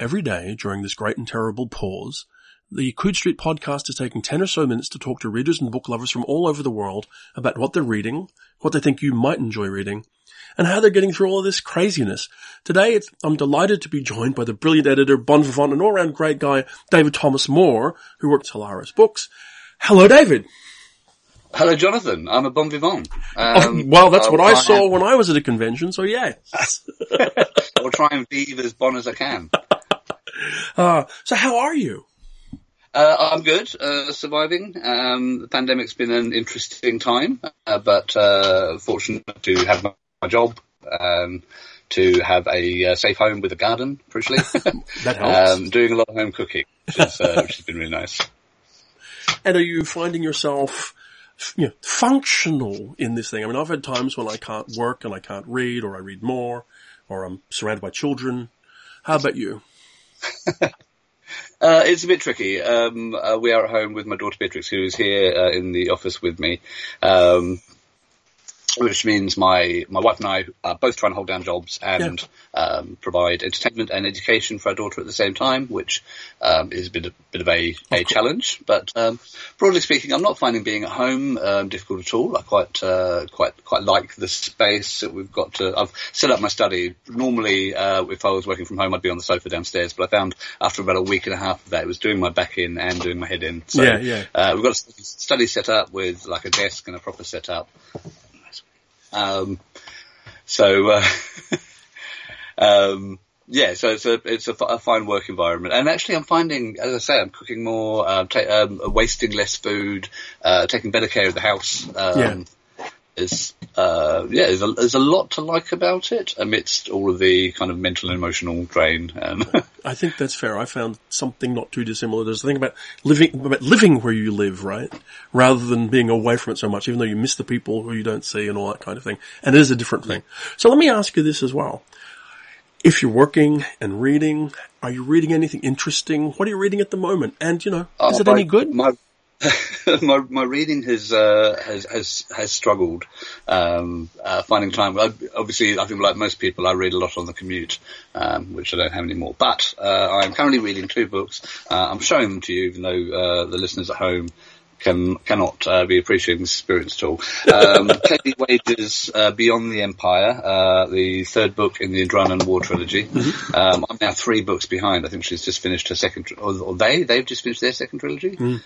every day during this great and terrible pause, the Coode Street podcast is taking 10 or so minutes to talk to readers and book lovers from all over the world about what they're reading, what they think you might enjoy reading, and how they're getting through all of this craziness. Today, I'm delighted to be joined by the brilliant editor, bon vivant, and all-round great guy, David Thomas Moore, who worked at Solaris Books. Hello, David. Hello, Jonathan. I'm a bon vivant. That's what I saw when I was at a convention, so yeah. I'll try and be as bon as I can. So how are you? I'm good, surviving. The pandemic's been an interesting time, but fortunate to have my job, to have a safe home with a garden, crucially. That helps. Doing a lot of home cooking, which has been really nice. And are you finding yourself, functional in this thing? I mean, I've had times when I can't work and I can't read, or I read more, or I'm surrounded by children. How about you? It's a bit tricky. We are at home with my daughter Beatrix, who is here in the office with me, which means my wife and I are both trying to hold down jobs and provide entertainment and education for our daughter at the same time, which is a bit of a challenge. But broadly speaking, I'm not finding being at home difficult at all. I quite like the space that we've got. I've set up my study. Normally, if I was working from home, I'd be on the sofa downstairs. But I found after about a week and a half of that, it was doing my back in and doing my head in. So we've got a study set up with like a desk and a proper setup. So it's a fine work environment. And actually I'm finding, as I say, I'm cooking more, wasting less food, taking better care of the house. There's a lot to like about it amidst all of the kind of mental and emotional drain. I think that's fair. I found something not too dissimilar. There's the thing about living where you live, right? Rather than being away from it so much, even though you miss the people who you don't see and all that kind of thing. And it is a different thing. So let me ask you this as well. If you're working and reading, are you reading anything interesting? What are you reading at the moment? And, is it any good? My reading has struggled, finding time. Obviously, I think like most people, I read a lot on the commute, which I don't have anymore. But, I'm currently reading two books. I'm showing them to you, even though, the listeners at home cannot be appreciating this experience at all. Kelly Wader's Beyond the Empire, the third book in the Adran War trilogy. Mm-hmm. I'm now three books behind. I think she's just finished her second, or they've just finished their second trilogy. Mm.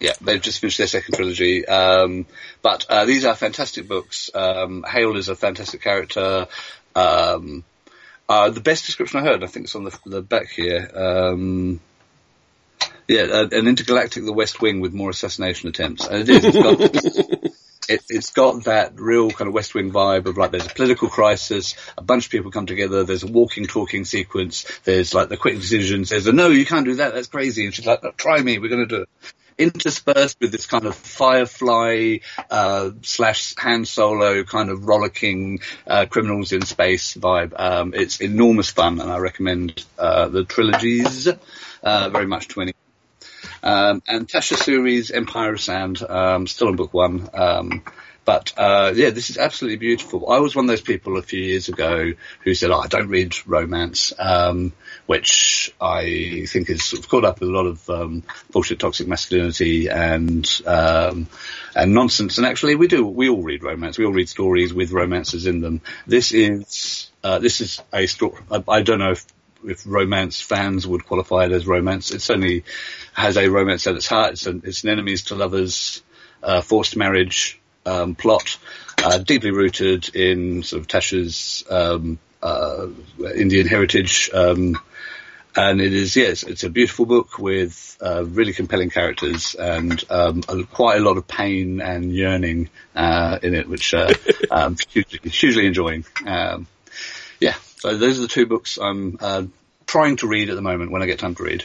Yeah, they've just finished their second trilogy. But these are fantastic books. Hail is a fantastic character. The best description I heard, I think it's on the back here. An intergalactic The West Wing with more assassination attempts. And it is. It's got that real kind of West Wing vibe of like there's a political crisis, a bunch of people come together, there's a walking, talking sequence, there's like the quick decisions, there's a no, you can't do that, that's crazy. And she's like, no, try me, we're going to do it. Interspersed with this kind of Firefly / Han Solo kind of rollicking criminals in space vibe. It's enormous fun, and I recommend the trilogies very much to anyone. And Tasha Suri's Empire of Sand, still in book one. But this is absolutely beautiful. I was one of those people a few years ago who said, I don't read romance, which I think is sort of caught up with a lot of bullshit, toxic masculinity and nonsense. And actually we all read romance. We all read stories with romances in them. This is a story. I don't know if romance fans would qualify it as romance. It certainly has a romance at its heart. It's an enemies to lovers, forced marriage, plot, deeply rooted in sort of Tasha's Indian heritage, and it is it's a beautiful book with really compelling characters and quite a lot of pain and yearning in it, which I'm hugely enjoying. So those are the two books I'm trying to read at the moment when I get time to read.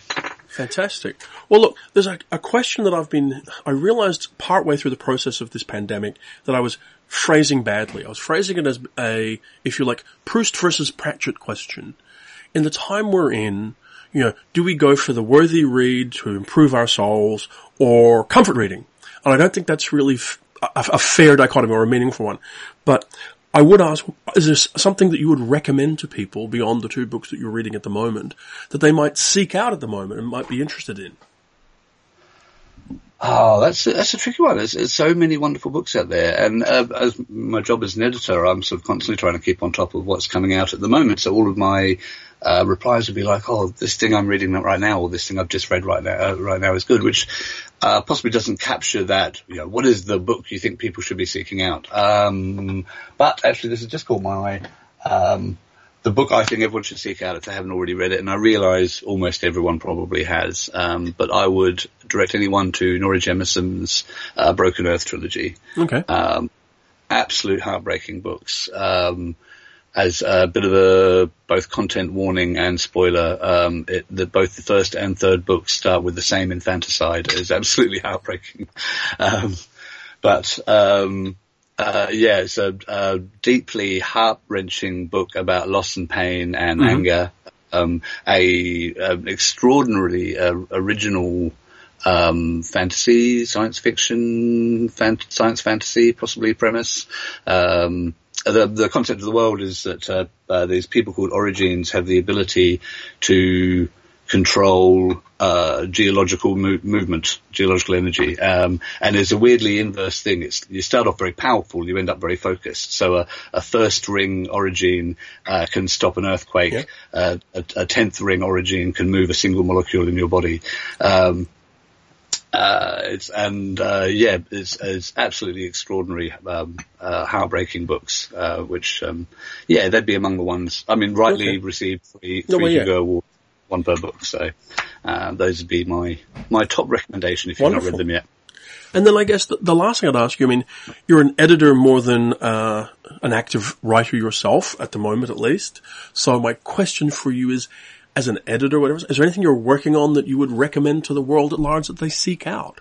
Fantastic. Well, look, there's a question that I realized partway through the process of this pandemic that I was phrasing badly. I was phrasing it as a, if you like, Proust versus Pratchett question. In the time we're in, do we go for the worthy read to improve our souls or comfort reading? And I don't think that's really a fair dichotomy or a meaningful one. But I would ask, is this something that you would recommend to people beyond the two books that you're reading at the moment that they might seek out at the moment and might be interested in? Oh, that's a tricky one. There's so many wonderful books out there. And as my job as an editor, I'm sort of constantly trying to keep on top of what's coming out at the moment. So all of my replies would be like, oh, this thing I'm reading right now, or this thing I've just read right now is good, which possibly doesn't capture that, you know, what is the book you think people should be seeking out? But actually, this is just called my... the book I think everyone should seek out if they haven't already read it, and I realise almost everyone probably has, but I would direct anyone to N.K. Jemisin's Broken Earth trilogy. Okay. Absolute heartbreaking books. As a bit of a both content warning and spoiler, both the first and third books start with the same infanticide. It's absolutely heartbreaking. Yeah, it's a deeply heart-wrenching book about loss and pain and anger. An extraordinarily original fantasy, science fantasy, possibly premise. The concept of the world is that these people called Origins have the ability to control geological movement, geological energy. And it's a weirdly inverse thing. You start off very powerful, you end up very focused. So a first ring Origin can stop an earthquake. Yeah. A 10th ring Origin can move a single molecule in your body. It's absolutely extraordinary, heartbreaking books, which, they'd be among the ones, I mean, rightly received three Hugo awards. One per book, so those would be my top recommendation if you've not read them yet. And then I guess the last thing I'd ask you, I mean, you're an editor more than an active writer yourself, at the moment at least, so my question for you is, as an editor, whatever, is there anything you're working on that you would recommend to the world at large that they seek out?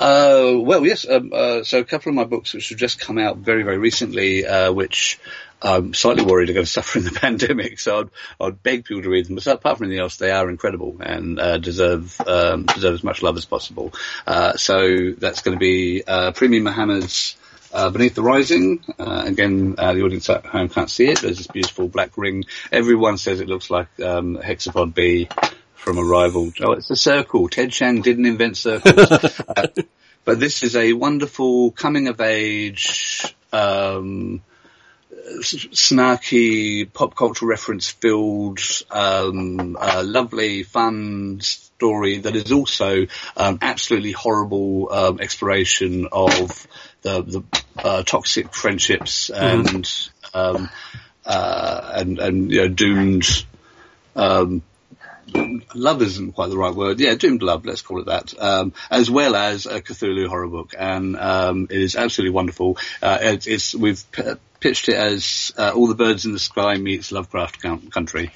Well, yes. So a couple of my books which have just come out very, very recently, which I'm slightly worried are going to suffer in the pandemic. So I'd beg people to read them. But apart from anything else, they are incredible and deserve as much love as possible. So that's going to be Premee Mohamed's Beneath the Rising. Again, the audience at home can't see it. There's this beautiful black ring. Everyone says it looks like Hexapod B from Arrival. Oh, it's a circle. Ted Chiang didn't invent circles. But this is a wonderful coming-of-age, snarky, pop culture reference-filled, lovely, fun story that is also absolutely horrible exploration of the toxic friendships and you know, doomed... love isn't quite the right word. Yeah, doomed love, let's call it that. As well as a Cthulhu horror book, and it is absolutely wonderful. We've pitched it as All the Birds in the Sky meets Lovecraft Country.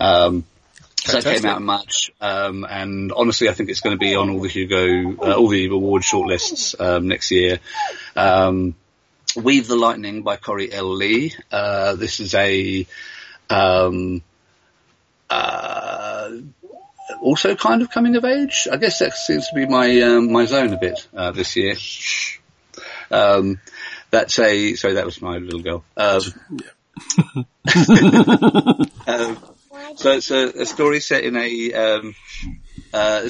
So that came out in March, and honestly, I think it's going to be on all the Hugo, all the award shortlists next year. Weave the Lightning by Cory L. Lee. This is a also kind of coming of age. I guess that seems to be my zone a bit this year. That was my little girl. So it's a story set in a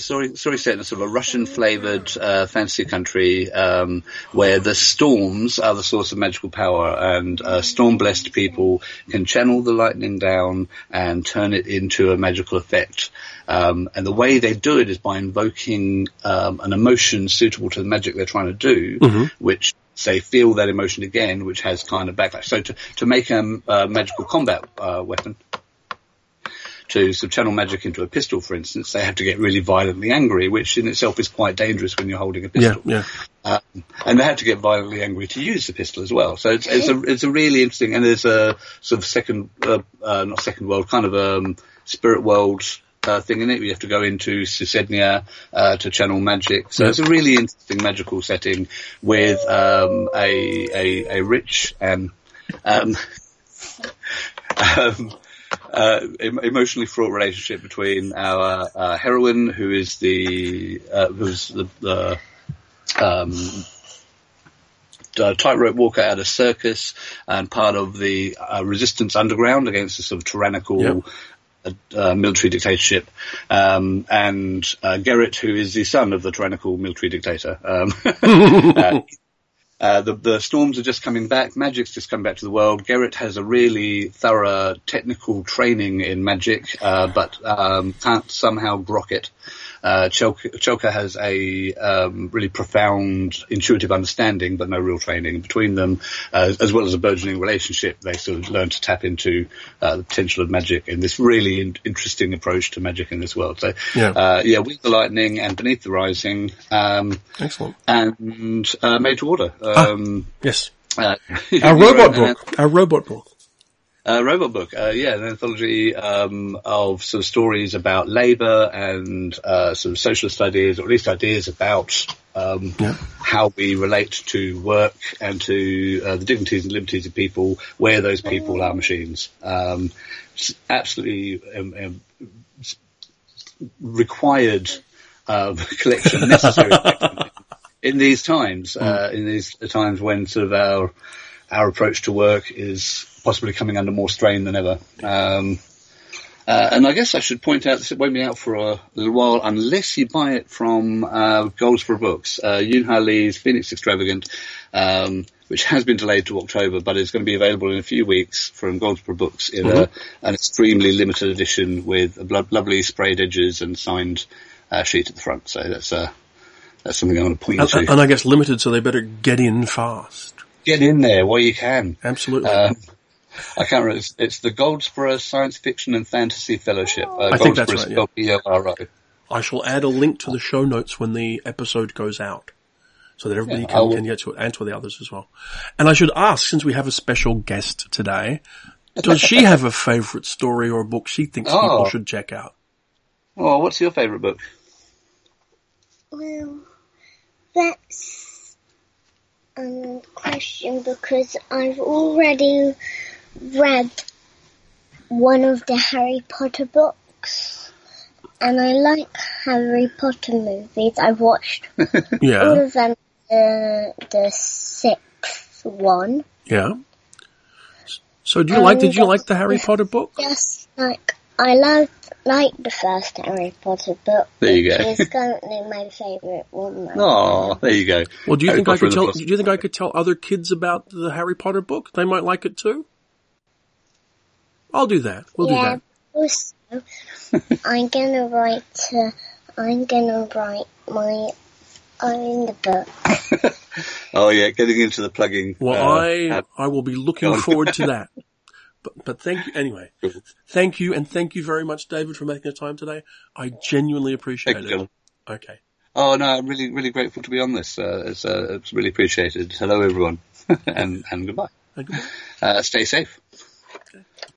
sort of a Russian-flavoured fantasy country where the storms are the source of magical power, and storm-blessed people can channel the lightning down and turn it into a magical effect. And the way they do it is by invoking an emotion suitable to the magic they're trying to do, which they feel that emotion again, which has kind of backlash. So to make a magical combat weapon... to sort of channel magic into a pistol, for instance, they have to get really violently angry, which in itself is quite dangerous when you're holding a pistol. Yeah. And they have to get violently angry to use the pistol as well. So it's a really interesting, and there's a sort of not second world, kind of spirit world thing in it. You have to go into Susednia to channel magic. So it's a really interesting magical setting with a rich and... emotionally fraught relationship between our heroine, who is the tightrope walker at a circus and part of the resistance underground against the sort of tyrannical military dictatorship, and Garrett, who is the son of the tyrannical military dictator. The storms are just coming back. Magic's just come back to the world. Garrett has a really thorough technical training in magic, but can't somehow grok it. Chelka has a really profound intuitive understanding, but no real training. Between them, as well as a burgeoning relationship, they sort of learn to tap into the potential of magic in this really interesting approach to magic in this world. So, Weave the Lightning and Beneath the Rising. Excellent. And Made to Order. Our robot book. An anthology of sort of stories about labour and sort of socialist ideas, or at least ideas about how we relate to work and to the dignities and liberties of people, where those people are machines. Absolutely required collection, necessary collection in these times. In these times when sort of our approach to work is possibly coming under more strain than ever. And I guess I should point out that it won't be out for a little while unless you buy it from Goldsboro Books. Yun-Ha Lee's Phoenix Extravagant, which has been delayed to October, but is going to be available in a few weeks from Goldsboro Books in an extremely limited edition with lovely sprayed edges and signed sheet at the front. So that's something I want to point you to. And I guess limited, so they better get in fast. Get in there while you can. Absolutely. I can't remember. It's the Goldsboro Science Fiction and Fantasy Fellowship. I think that's right. Goldsboro. I shall add a link to the show notes when the episode goes out so that everybody can get to it, and to the others as well. And I should ask, since we have a special guest today, does she have a favourite story or a book she thinks people should check out? Oh, what's your favourite book? Well, that's question, because I've already read one of the Harry Potter books, and I like Harry Potter movies. I've watched all of them, the sixth one. Yeah. So did you like the Harry Potter book? Yes, I like the first Harry Potter book. There you go. It's currently my favourite one. Oh, there you go. Well, do you think I could tell other kids about the Harry Potter book? They might like it too. I'll do that. We'll do that. Also, I'm gonna write my own book. Oh yeah, getting into the plugging. Well, I will be looking forward to that. But thank you anyway. Thank you, and thank you very much, David, for making the time today. I genuinely appreciate it. John. Okay. Oh no, I'm really, really grateful to be on this. It's really appreciated. Hello, everyone, and goodbye. Stay safe. Okay.